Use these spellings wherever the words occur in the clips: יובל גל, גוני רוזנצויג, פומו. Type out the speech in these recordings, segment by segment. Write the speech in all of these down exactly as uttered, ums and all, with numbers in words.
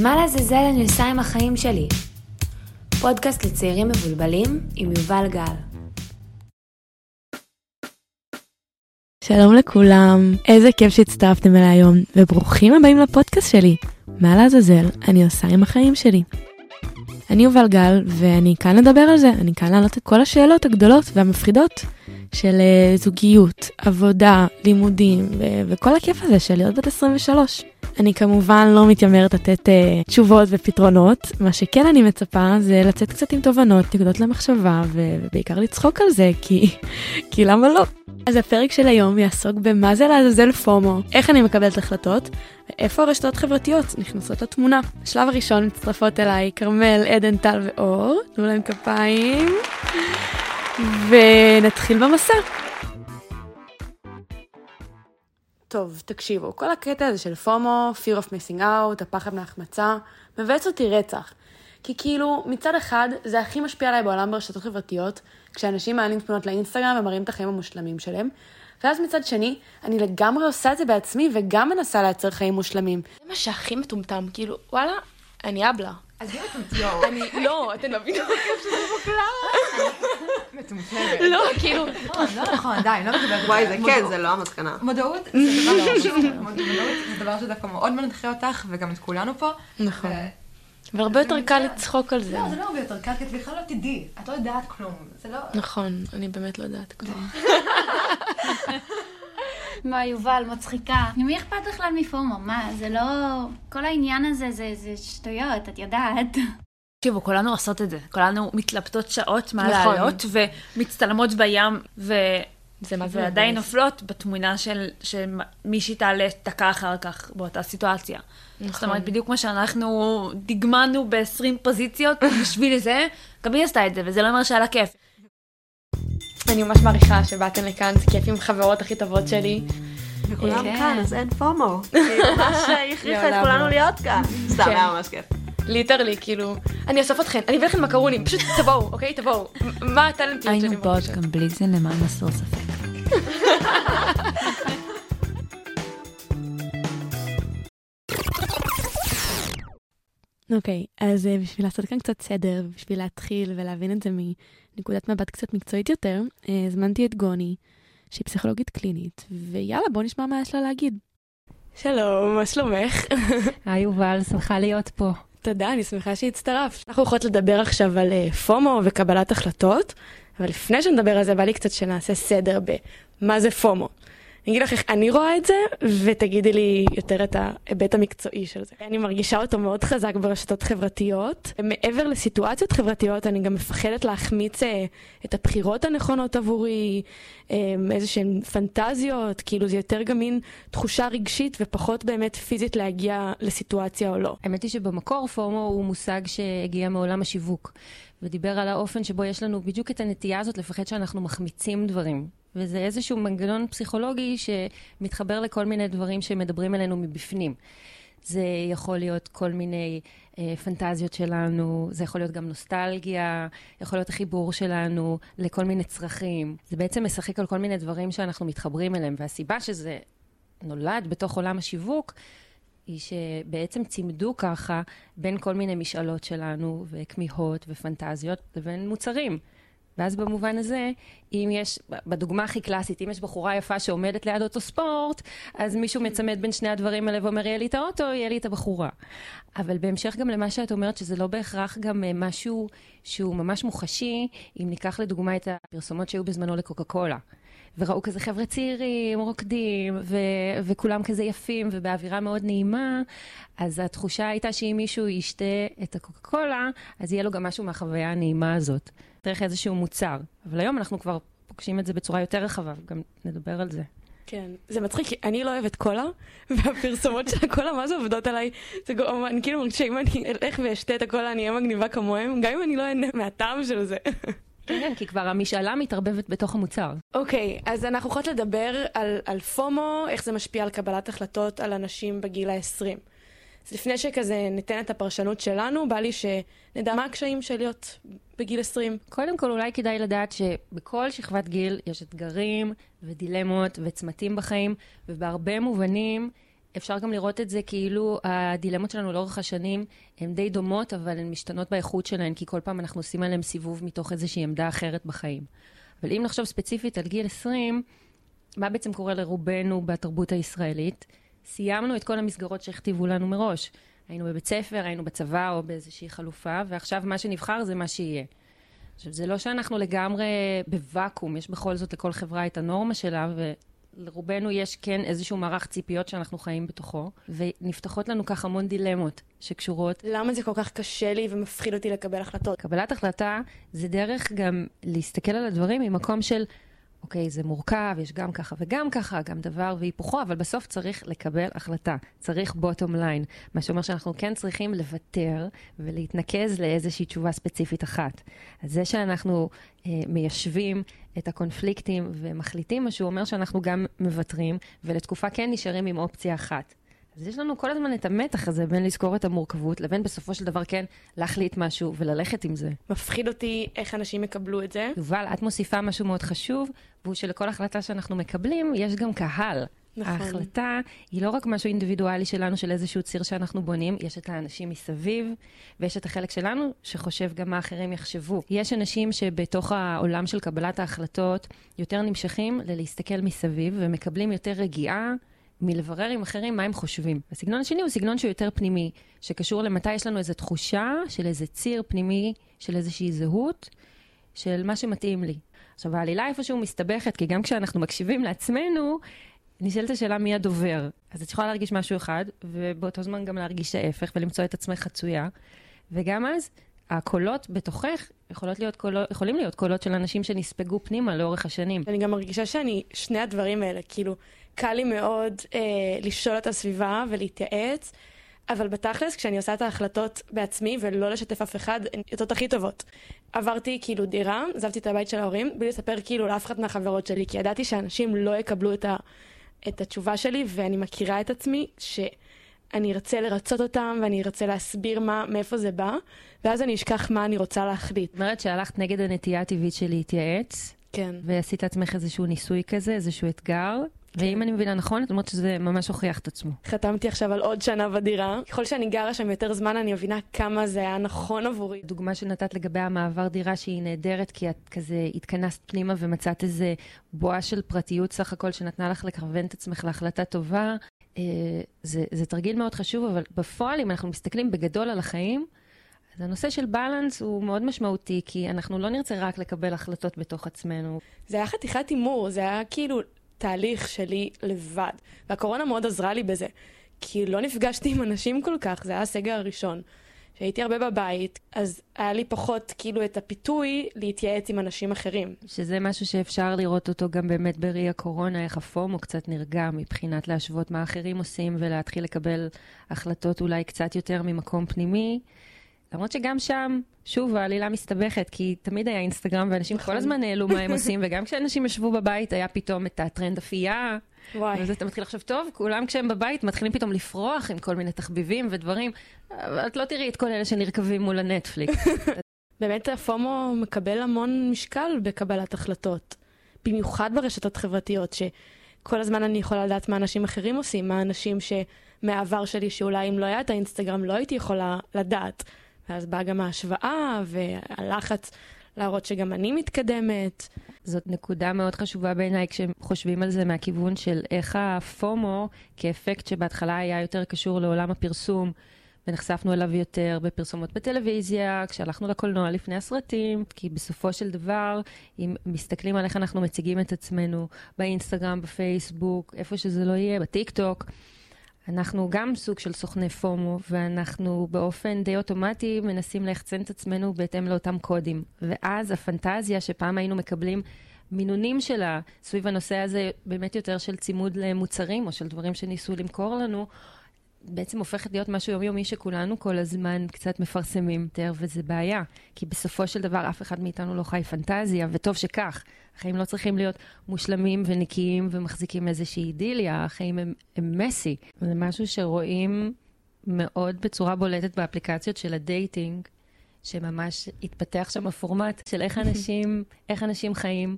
מה לזלזל אני עושה עם החיים שלי? פודקאסט לצעירים מבולבלים עם יובל גל. שלום לכולם, איזה כיף שהצטרפתם אליי היום, וברוכים הבאים לפודקאסט שלי. מה לזלזל אני עושה עם החיים שלי? אני יובל גל, ואני כאן לדבר על זה, אני כאן לעלות את כל השאלות הגדולות והמפחידות של זוגיות, עבודה, לימודים, ו- וכל הכיף הזה של להיות בת עשרים ושלוש. אני כמובן לא מתיימרת לתת uh, תשובות ופתרונות, מה שכן אני מצפה זה לצאת קצת עם תובנות, נקודות למחשבה, ו- ובעיקר לצחוק על זה, כי, כי למה לא? אז הפרק של היום יעסוק במה זה לעזאזל פומו, איך אני מקבלת החלטות, ואיפה הרשתות חברתיות נכנסות לתמונה. בשלב הראשון מצטרפות אליי קרמל, עדן, טל ואור, תנו להם כפיים, ונתחיל במסע. טוב, תקשיבו, כל הקטע הזה של פומו, fear of missing out, הפחד מהחמצה, מבאס אותי רצח. כי כאילו, מצד אחד, זה הכי משפיע עליי בעולם ברשתות חברתיות, כשאנשים מעלים תמונות לאינסטגרם ומראים את החיים המושלמים שלהם, ואז מצד שני, אני לגמרי עושה את זה בעצמי, וגם מנסה לייצר חיים מושלמים. זה מה שהכי מטומטם, כאילו, וואלה, אני אבלה. אז היא מטומטמת. אני, לא, אתן מבינות כיף שזה מוקלט. מטומטמת. לא, כאילו. לא נכון, די, לא מדברת. וואי, זה כן, זה לא המסקנה. מודעות, זה דבר לא. מודעות זה דבר שדווקא מאוד מנחה אותך, וגם את כולנו פה. נכון. והרבה יותר קל לצחוק על זה. לא, זה לא הרבה יותר קל, כי את בכלל לא תדעי. את לא יודעת כלום. זה לא... נכון, אני באמת לא יודעת כלום. מה, יובל, מצחיקה. מי אכפת בכלל מפומו? מה, זה לא... כל העניין הזה זה שטויות, את יודעת. תקשיבו, כולנו עושות את זה. כולנו מתלבטות שעות מה לעלות, ומצטלמות בים, ועדיין נופלות בתמונה של מישהי תעלה תקה אחר כך באותה סיטואציה. זאת אומרת, בדיוק כמו שאנחנו דגמנו ב-עשרים פוזיציות בשביל זה, גם היא עשתה את זה, וזה לא אומר שהיה לה כיף. אני ממש מעריכה שבאתן לכאן, זה כיף עם חברות הכי טובות שלי. וכולם כאן, אז אין פומו. ממש הכריחה את כולנו להיות כאן. סתם, היה ממש כיף. ליטרלי, כאילו, אני אסוף אתכן, אני אביא לכם מקרונים, פשוט תבואו, אוקיי? תבואו. מה הטלנטיות שלי? היינו באות גם בלי זה למען מסור ספק. אוקיי, אז בשביל לעשות כאן קצת סדר, בשביל להתחיל ולהבין את זה מנקודת מבט קצת מקצועית יותר, הזמנתי את גוני, שהיא פסיכולוגית קלינית, ויאללה, בוא נשמע מה יש לה להגיד. שלום, מה שלומך? היי יובל, שמחה להיות פה. תודה, אני שמחה שהצטרפת. אנחנו הולכות לדבר עכשיו על פומו וקבלת החלטות, אבל לפני שנדבר על זה, בא לי קצת שנעשה סדר במה זה פומו. אני אגיד לך איך אני רואה את זה, ותגידי לי יותר את ההיבט המקצועי של זה. אני מרגישה אותו מאוד חזק ברשתות חברתיות. מעבר לסיטואציות חברתיות, אני גם מפחדת להחמיץ את הבחירות הנכונות עבורי, איזושהי פנטזיות, כאילו זה יותר גם מין תחושה רגשית, ופחות באמת פיזית להגיע לסיטואציה או לא. האמת היא שבמקור פומו הוא מושג שהגיע מעולם השיווק, ודיבר על האופן שבו יש לנו בדיוק את הנטייה הזאת לפחד שאנחנו מחמיצים דברים. וזה איזשהו מנגנון פסיכולוגי שמתחבר לכל מיני דברים שמדברים אלינו מבפנים. זה יכול להיות כל מיני אה, פנטזיות שלנו, זה יכול להיות גם נוסטלגיה, יכול להיות החיבור שלנו לכל מיני צרכים. זה בעצם משחק על כל מיני דברים שאנחנו מתחברים אליהם, והסיבה שזה נולד בתוך עולם השיווק, היא שבעצם צימדו ככה בין כל מיני משאלות שלנו, וכמיהות ופנטזיות, לבין מוצרים. ואז במובן הזה, אם יש, בדוגמה הכי קלאסית, אם יש בחורה יפה שעומדת ליד אוטו ספורט, אז מישהו מצמד בין שני הדברים האלה ואומר, יהיה לי את האוטו, יהיה לי את הבחורה. אבל בהמשך גם למה שאת אומרת, שזה לא בהכרח גם משהו שהוא ממש מוחשי, אם ניקח לדוגמה את הפרסומות שהיו בזמנו לקוקה קולה. וראו כזה חבר'ה צעירים, רוקדים, ו- וכולם כזה יפים, ובאווירה מאוד נעימה, אז התחושה הייתה שאם מישהו ישתה את הקוקה קולה, אז יהיה לו גם משהו מהחוויה הנעימה הזאת. צריך איזשהו מוצר. אבל היום אנחנו כבר פוגשים את זה בצורה יותר רחבה, גם נדבר על זה. כן, זה מצחיק, כי אני לא אוהבת קולה, והפרסומות של הקולה, מה זה עובדות עליי? זה גורם, אני כאילו מרגישה, אם אני אלך ואשתה את הקולה, אני אהיה מגניבה כמוהם, גם אם אני לא אהנה מהטעם של זה. כן, כי כבר המשאלה מתערבבת בתוך המוצר. אוקיי, אז אנחנו יכולות לדבר על פומו, איך זה משפיע על קבלת החלטות על אנשים בגיל ה-עשרים. אז לפני שכזה ניתן את הפרשנות שלנו, בא לי שנדע מה הקשיים של להיות בגיל עשרים. קודם כל, אולי כדאי לדעת שבכל שכבת גיל יש אתגרים ודילמות וצמתים בחיים, ובהרבה מובנים אפשר גם לראות את זה כאילו הדילמות שלנו לאורך השנים הן די דומות, אבל הן משתנות באיכות שלהן, כי כל פעם אנחנו עושים עליהן סיבוב מתוך איזושהי עמדה אחרת בחיים. אבל אם נחשוב ספציפית על גיל עשרים, מה בעצם קורה לרובנו בתרבות הישראלית? סיימנו את כל המסגרות שהכתיבו לנו מראש. היינו בבית ספר, היינו בצבא או באיזושהי חלופה, ועכשיו מה שנבחר זה מה שיהיה. עכשיו, זה לא שאנחנו לגמרי בוואקום, יש בכל זאת לכל חברה את הנורמה שלה, ולרובנו יש כן איזשהו מערך ציפיות שאנחנו חיים בתוכו, ונפתחות לנו כך המון דילמות שקשורות. למה זה כל כך קשה לי ומפחיד אותי לקבל החלטות? קבלת החלטה זה דרך גם להסתכל על הדברים ממקום של, אוקיי, זה מורכב, יש גם ככה וגם ככה, גם דבר והיפוכו, אבל בסוף צריך לקבל החלטה. צריך בוטום ליין. מה שאומר שאנחנו כן צריכים לוותר ולהתנקז לאיזושהי תשובה ספציפית אחת. אז זה שאנחנו אה, מיישבים את הקונפליקטים ומחליטים, מה שהוא אומר שאנחנו גם מוותרים, ולתקופה כן נשארים עם אופציה אחת. אז יש לנו כל הזמן את המתח הזה בין לזכור את המורכבות, לבין בסופו של דבר כן להחליט משהו וללכת עם זה. מפחיד אותי איך אנשים יקבלו את זה. יובל, את מוסיפה משהו מאוד חשוב, והוא שלכל החלטה שאנחנו מקבלים יש גם קהל. נכון. ההחלטה היא לא רק משהו אינדיבידואלי שלנו, של איזשהו ציר שאנחנו בונים, יש את האנשים מסביב, ויש את החלק שלנו שחושב גם מה אחרים יחשבו. יש אנשים שבתוך העולם של קבלת ההחלטות יותר נמשכים ללהסתכל מסביב, ומקבלים יותר רגיעה, מלברר עם אחרים מה הם חושבים. הסגנון השני הוא סגנון שהוא יותר פנימי, שקשור למתי יש לנו איזו תחושה של איזה ציר פנימי, של איזושהי זהות, של מה שמתאים לי. עכשיו, העלילה איפשהו מסתבכת, כי גם כשאנחנו מקשיבים לעצמנו, נשאלת השאלה מי הדובר. אז את יכולה להרגיש משהו אחד, ובאותו זמן גם להרגיש ההפך, ולמצוא את עצמך חצויה. וגם אז, הקולות בתוכך יכולות להיות קולות, יכולים להיות קולות של אנשים שנספגו פנימה לאורך השנים. אני גם מרגישה שאני, שני הדברים האלה, כאילו, קל לי מאוד אה, לשאול את הסביבה ולהתייעץ, אבל בתכלס, כשאני עושה את ההחלטות בעצמי ולא לשתף אף אחד, הן יוצאות הכי טובות. עברתי כאילו דירה, עזבתי את הבית של ההורים, בלי לספר כאילו לאף אחת מהחברות שלי, כי ידעתי שאנשים לא יקבלו את, ה, את התשובה שלי, ואני מכירה את עצמי ש... אני ארצה לרצות אותם, ואני ארצה להסביר מה, מאיפה זה בא, ואז אני אשכח מה אני רוצה להחליט. זאת אומרת שהלכת נגד הנטייה הטבעית שלי להתייעץ, כן. ועשית לעצמך איזשהו ניסוי כזה, איזשהו אתגר, כן. ואם אני מבינה נכון, זאת אומרת שזה ממש הוכיח את עצמו. חתמתי עכשיו על עוד שנה בדירה. ככל שאני גרה שם יותר זמן, אני מבינה כמה זה היה נכון עבורי. דוגמה שנתת לגבי המעבר דירה שהיא נהדרת, כי את כזה התכנסת פנימה ומצאת איזה בועה של פרטיות סך הכל שנתנה לך לכוון את עצמך להחלטה טובה. זה, זה תרגיל מאוד חשוב, אבל בפועל, אם אנחנו מסתכלים בגדול על החיים, אז הנושא של בלנס הוא מאוד משמעותי, כי אנחנו לא נרצה רק לקבל החלטות בתוך עצמנו. זה היה חתיכת אימור, זה היה כאילו תהליך שלי לבד, והקורונה מאוד עזרה לי בזה, כי לא נפגשתי עם אנשים כל כך, זה היה הסגר הראשון, שהייתי הרבה בבית, אז היה לי פחות כאילו את הפיתוי להתייעץ עם אנשים אחרים. שזה משהו שאפשר לראות אותו גם באמת בראי הקורונה, איך הפומו קצת נרגע מבחינת להשוות מה אחרים עושים, ולהתחיל לקבל החלטות אולי קצת יותר ממקום פנימי. למרות שגם שם, שוב, העלילה מסתבכת, כי תמיד היה אינסטגרם, ואנשים כל הזמן נעלו מה הם עושים, וגם כשאנשים ישבו בבית, היה פתאום את הטרנד אפייה, ואז אתה מתחיל לחשוב, טוב, כולם כשהם בבית, מתחילים פתאום לפרוח עם כל מיני תחביבים ודברים, את לא תראי את כל אלה שנרכבים מול הנטפליקס. באמת, הפומו מקבל המון משקל בקבלת החלטות, במיוחד ברשתות חברתיות, שכל הזמן אני יכולה לדעת מה אנשים אחרים עושים, מה אנשים שמעבר שלי, שאולי אם לא היה את האינסטגרם, לא הייתי יכולה לדעת. ואז באה גם ההשוואה והלחץ להראות שגם אני מתקדמת. זאת נקודה מאוד חשובה בעיניי כשחושבים על זה מהכיוון של איך הפומו, כאפקט שבהתחלה היה יותר קשור לעולם הפרסום, ונחשפנו אליו יותר בפרסומות בטלוויזיה, כשהלכנו לקולנוע לפני הסרטים, כי בסופו של דבר, אם מסתכלים על איך אנחנו מציגים את עצמנו באינסטגרם, בפייסבוק, איפה שזה לא יהיה, בטיקטוק, אנחנו גם סוג של סוכני פומו, ואנחנו באופן די אוטומטי מנסים להחצן את עצמנו בהתאם לאותם קודים. ואז הפנטזיה שפעם היינו מקבלים מינונים שלה, סביב הנושא הזה באמת יותר של צימוד למוצרים, או של דברים שניסו למכור לנו, בעצם הופכת להיות משהו יומיומי שכולנו כל הזמן קצת מפרסמים יותר, וזה בעיה. כי בסופו של דבר אף אחד מאיתנו לא חי פנטזיה, וטוב שכך. החיים לא צריכים להיות מושלמים ונקיים ומחזיקים איזושהי אידיליה. החיים הם, הם מסי. זה משהו שרואים מאוד בצורה בולטת באפליקציות של הדייטינג, שממש התפתח שם הפורמט של איך אנשים, איך אנשים חיים.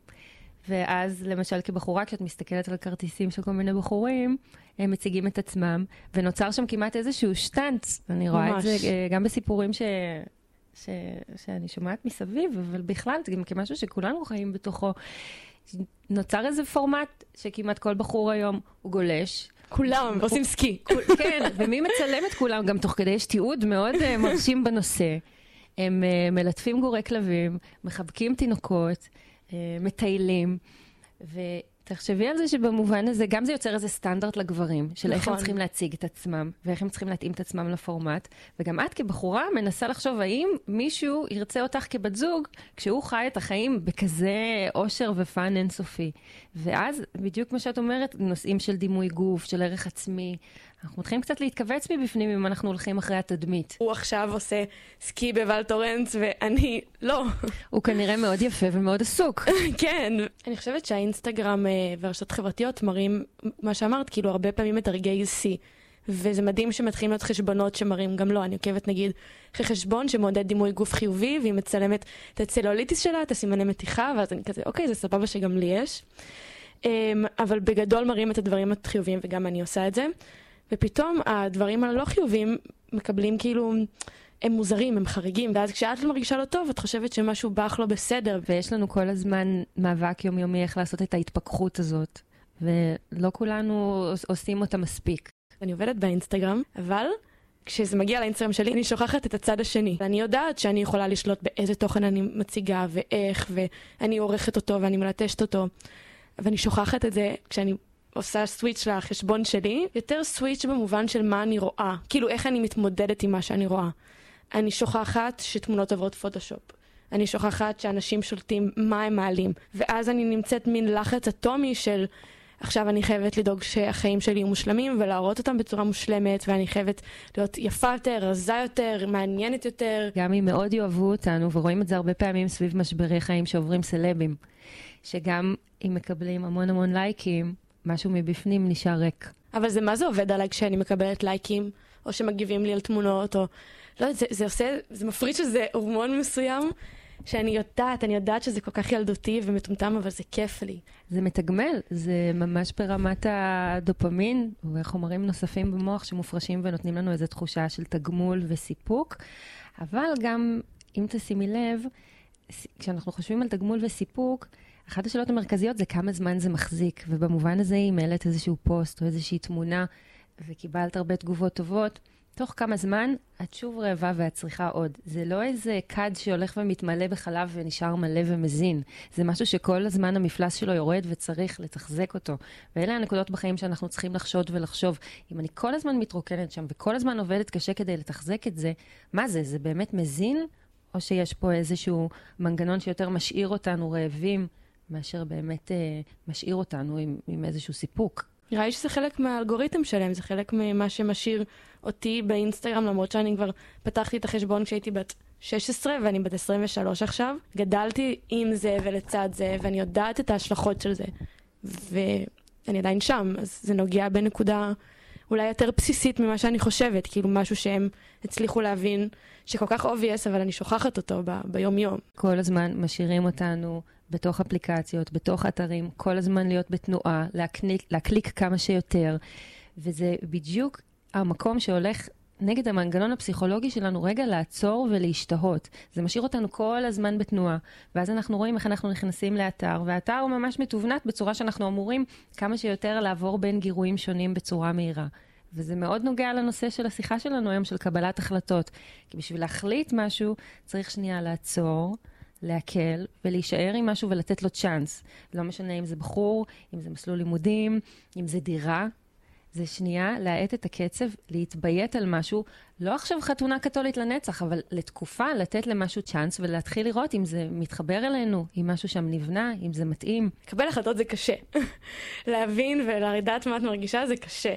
ואז למשל כבחורה, כשאת מסתכלת על כרטיסים של כל מיני בחורים, הם מציגים את עצמם, ונוצר שם כמעט איזשהו שטנץ. אני רואה ממש. את זה גם בסיפורים ש... ש... שאני שומעת מסביב, אבל בכלל, זה גם כמשהו שכולנו חיים בתוכו. נוצר איזה פורמט שכמעט כל בחור היום הוא גולש. כולם עושים סקי. כן, ומי מצלם את כולם? גם תוך כדי יש תיעוד מאוד מרשים בנושא. הם מלטפים גורי כלבים, מחבקים תינוקות, מטיילים, ותחשבי על זה שבמובן הזה, גם זה יוצר איזה סטנדרט לגברים, של איך הם צריכים להציג את עצמם, ואיך הם צריכים להתאים את עצמם לפורמט, וגם את כבחורה מנסה לחשוב, האם מישהו ירצה אותך כבת זוג, כשהוא חי את החיים בכזה אושר ופן אינסופי. ואז, בדיוק כמו שאת אומרת, נושאים של דימוי גוף, של ערך עצמי, אנחנו מתחילים קצת להתכווץ מבפנים אם אנחנו הולכים אחרי התדמית. הוא עכשיו עושה סקי בוואל טורנס ואני לא. הוא כנראה מאוד יפה ומאוד עסוק. כן. אני חושבת שהאינסטגרם והרשתות חברתיות מראים, מה שאמרת, כאילו הרבה פעמים את הרגעי סי. וזה מדהים שמתחילים להיות חשבונות שמראים גם לא. אני עוקבת נגיד אחרי חשבון שמעודד דימוי גוף חיובי, והיא מצלמת את הצלוליטיס שלה, את הסימני מתיחה, ואז אני כזה, אוקיי, זה סבבה שגם לי יש. אבל בגדול מראים את הדברים החיוביים, וגם אני עושה את זה. ופתאום הדברים הלא חיובים מקבלים כאילו, הם מוזרים, הם חריגים, ואז כשאת מרגישה לא טוב, את חושבת שמשהו בך לא בסדר. ויש לנו כל הזמן מאבק יומיומי איך לעשות את ההתפכחות הזאת, ולא כולנו עושים אותה מספיק. אני עובדת באינסטגרם, אבל כשזה מגיע לאינסטגרם שלי, אני שוכחת את הצד השני. אני יודעת שאני יכולה לשלוט באיזה תוכן אני מציגה, ואיך, ואני עורכת אותו, ואני מלטשת אותו, אבל אני שוכחת את זה כשאני... עושה סוויץ' לחשבון שלי, יותר סוויץ' במובן של מה אני רואה, כאילו איך אני מתמודדת עם מה שאני רואה. אני שוכחת שתמונות עברות פוטושופ, אני שוכחת שאנשים שולטים מה הם מעלים, ואז אני נמצאת מין לחץ אטומי של עכשיו אני חייבת לדאוג שהחיים שלי יהיו מושלמים ולהראות אותם בצורה מושלמת, ואני חייבת להיות יפה יותר, רזה יותר, מעניינת יותר. גם אם מאוד יאהבו אותנו, ורואים את זה הרבה פעמים סביב משברי חיים שעוברים סלבים, שגם אם מקבלים המון המון לייקים, משהו מבפנים נשאר ריק. אבל זה מה זה עובד עליי כשאני מקבלת לייקים, או שמגיבים לי על תמונות, או... לא, זה, זה עושה, זה מפריד שזה הורמון מסוים, שאני יודעת, אני יודעת שזה כל כך ילדותי ומטומטם, אבל זה כיף לי. זה מתגמל, זה ממש ברמת הדופמין, וחומרים נוספים במוח שמופרשים ונותנים לנו איזו תחושה של תגמול וסיפוק, אבל גם, אם תשימי לב, כשאנחנו חושבים על תגמול וסיפוק, אחת השאלות המרכזיות זה כמה זמן זה מחזיק, ובמובן הזה היא מעלת איזשהו פוסט או איזושהי תמונה, וקיבלת הרבה תגובות טובות, תוך כמה זמן את שוב רעבה ואת צריכה עוד. זה לא איזה קד שהולך ומתמלא בחלב ונשאר מלא ומזין, זה משהו שכל הזמן המפלס שלו יורד וצריך לתחזק אותו. ואלה הנקודות בחיים שאנחנו צריכים לחשוד ולחשוב, אם אני כל הזמן מתרוקנת שם וכל הזמן עובדת קשה כדי לתחזק את זה, מה זה? זה באמת מזין? או שיש פה איזשהו מנגנון שיותר משאיר אותנו רעבים? מאשר באמת אה, משאיר אותנו עם, עם איזשהו סיפוק. נראה לי שזה חלק מהאלגוריתם שלהם, זה חלק ממה שמשאיר אותי באינסטגרם, למרות שאני כבר פתחתי את החשבון כשהייתי בת שש עשרה, ואני בת עשרים ושלוש עכשיו. גדלתי עם זה ולצד זה, ואני יודעת את ההשלכות של זה. ואני עדיין שם, אז זה נוגע בנקודה אולי יותר בסיסית ממה שאני חושבת, כאילו משהו שהם הצליחו להבין שכל כך obvious, אבל אני שוכחת אותו ב- ביום יום. כל הזמן משאירים אותנו בתוך אפליקציות, בתוך אתרים, כל הזמן להיות בתנועה, להקניק, להקליק כמה שיותר, וזה בדיוק המקום שהולך נגד המנגנון הפסיכולוגי שלנו רגע לעצור ולהשתהות. זה משאיר אותנו כל הזמן בתנועה, ואז אנחנו רואים איך אנחנו נכנסים לאתר, והאתר הוא ממש מתובנת בצורה שאנחנו אמורים כמה שיותר לעבור בין גירויים שונים בצורה מהירה. וזה מאוד נוגע לנושא של השיחה שלנו היום של קבלת החלטות, כי בשביל להחליט משהו צריך שנייה לעצור, להקל ולהישאר עם משהו ולתת לו צ'אנס. לא משנה אם זה בחור, אם זה מסלול לימודים, אם זה דירה. זה שנייה להעט את הקצב, להתביית על משהו. לא עכשיו חתונה קתולית לנצח, אבל לתקופה לתת למשהו צ'אנס ולהתחיל לראות אם זה מתחבר אלינו, אם משהו שם נבנה, אם זה מתאים. לקבל החלטות זה קשה. להבין ולדעת מה את מרגישה זה קשה.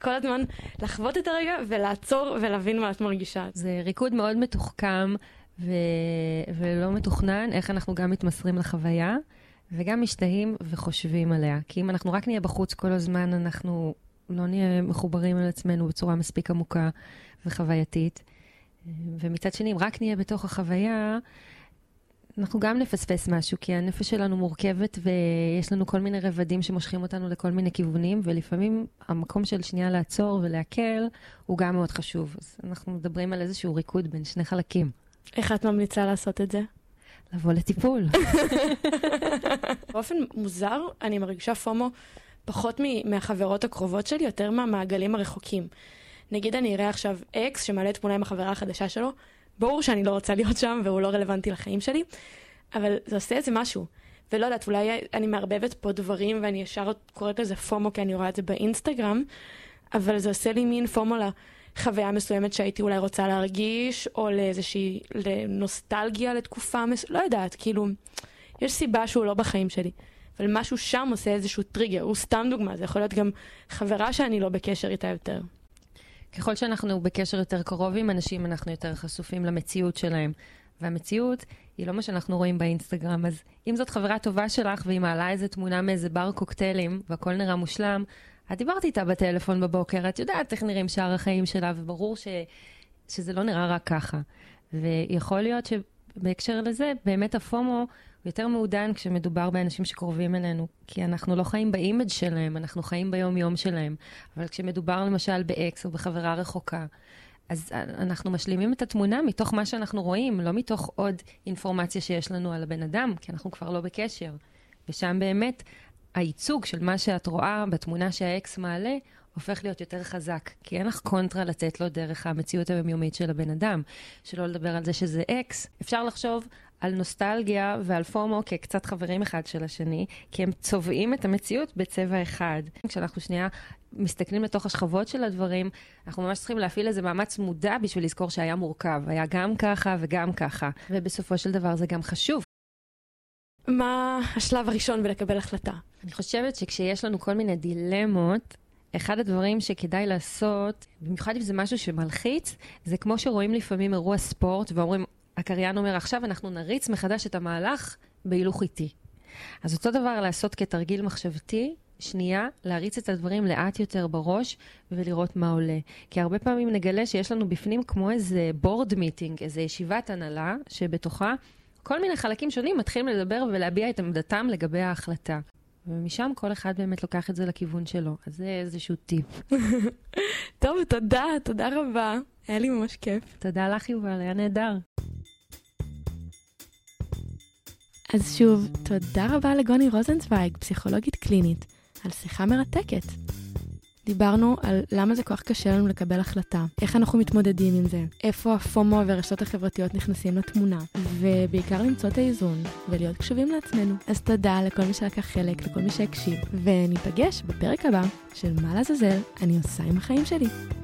כל הזמן לחוות את הרגע ולעצור ולהבין מה את מרגישה. זה ריקוד מאוד מתוחכם. ו- ולא מתוכנן, איך אנחנו גם מתמסרים לחוויה, וגם משתהים וחושבים עליה. כי אם אנחנו רק נהיה בחוץ כל הזמן, אנחנו לא נהיה מחוברים על עצמנו בצורה מספיק עמוקה וחווייתית. ומצד שני, אם רק נהיה בתוך החוויה, אנחנו גם נפספס משהו, כי הנפש שלנו מורכבת, ויש לנו כל מיני רבדים שמושכים אותנו לכל מיני כיוונים, ולפעמים המקום של שנייה לעצור ולהקל, הוא גם מאוד חשוב. אז אנחנו מדברים על איזשהו ריקוד בין שני חלקים. איך את ממליצה לעשות את זה? לבוא לטיפול. באופן מוזר, אני מרגישה פומו פחות מהחברות הקרובות שלי, יותר מהמעגלים הרחוקים. נגיד אני אראה עכשיו אקס שמעלה תמונה עם החברה החדשה שלו, ברור שאני לא רוצה להיות שם, והוא לא רלוונטי לחיים שלי, אבל זה עושה איזה משהו. ולא יודעת, אולי אני מערבבת פה דברים, ואני ישר קוראת לזה פומו, כי אני רואה את זה באינסטגרם, אבל זה עושה לי מין פומו לחוויה מסוימת שהייתי אולי רוצה להרגיש, או לאיזושהי נוסטלגיה לתקופה, לא יודעת, כאילו, יש סיבה שהוא לא בחיים שלי. אבל משהו שם עושה איזשהו טריגר, הוא סתם דוגמה, זה יכול להיות גם חברה שאני לא בקשר איתה יותר. ככל שאנחנו בקשר יותר קרוב עם אנשים, אנחנו יותר חשופים למציאות שלהם. והמציאות היא לא מה שאנחנו רואים באינסטגרם. אז אם זאת חברה טובה שלך, והיא מעלה איזו תמונה מאיזה בר קוקטיילים, והכל נראה מושלם, את דיברת איתה בטלפון בבוקר, את יודעת איך נראים שאר החיים שלה, וברור ש... שזה לא נראה רק ככה. ויכול להיות שבהקשר לזה, באמת הפומו יותר מעודן כשמדובר באנשים שקרובים אלינו, כי אנחנו לא חיים באימג' שלהם, אנחנו חיים ביום-יום שלהם. אבל כשמדובר למשל באקס או בחברה רחוקה, אז אנחנו משלימים את התמונה מתוך מה שאנחנו רואים, לא מתוך עוד אינפורמציה שיש לנו על הבן אדם, כי אנחנו כבר לא בקשר. ושם באמת הייצוג של מה שאת רואה בתמונה שהאקס מעלה, הופך להיות יותר חזק, כי אין לך קונטרה לתת לו דרך המציאות היומיומית של הבן אדם, שלא לדבר על זה שזה אקס. אפשר לחשוב על נוסטלגיה ועל פומו כקצת חברים אחד של השני, כי הם צובעים את המציאות בצבע אחד. כשאנחנו שנייה מסתכלים לתוך השכבות של הדברים, אנחנו ממש צריכים להפעיל איזה מאמץ מודע בשביל לזכור שהיה מורכב, היה גם ככה וגם ככה, ובסופו של דבר זה גם חשוב. מה השלב הראשון בלקבל החלטה? אני חושבת שכשיש לנו כל מיני דילמות, אחד הדברים שכדאי לעשות, במיוחד אם זה משהו שמלחיץ, זה כמו שרואים לפעמים אירוע ספורט, ואומרים, הקריין אומר, עכשיו אנחנו נריץ מחדש את המהלך בהילוך איתי. אז אותו דבר לעשות כתרגיל מחשבתי, שנייה, להריץ את הדברים לאט יותר בראש, ולראות מה עולה. כי הרבה פעמים נגלה שיש לנו בפנים כמו איזה בורד מיטינג, איזה ישיבת הנהלה, שבתוכה כל מיני חלקים שונים מתחילים לדבר ולהביע את עמדתם לגבי ההחלטה. ומשם כל אחד באמת לוקח את זה לכיוון שלו. אז זה איזשהו טיפ. טוב, תודה, תודה רבה. היה לי ממש כיף. תודה לך יובל, היה נהדר. אז שוב, תודה רבה לגוני רוזנצויג, פסיכולוגית קלינית, על שיחה מרתקת. דיברנו על למה זה כל כך קשה לנו לקבל החלטה, איך אנחנו מתמודדים עם זה, איפה הפומו והרשתות החברתיות נכנסים לתמונה, ובעיקר למצוא את האיזון ולהיות קשובים לעצמנו. אז תודה לכל מי שלקח חלק, לכל מי שהקשיב, וניפגש בפרק הבא של מה לעזאזל אני עושה עם החיים שלי.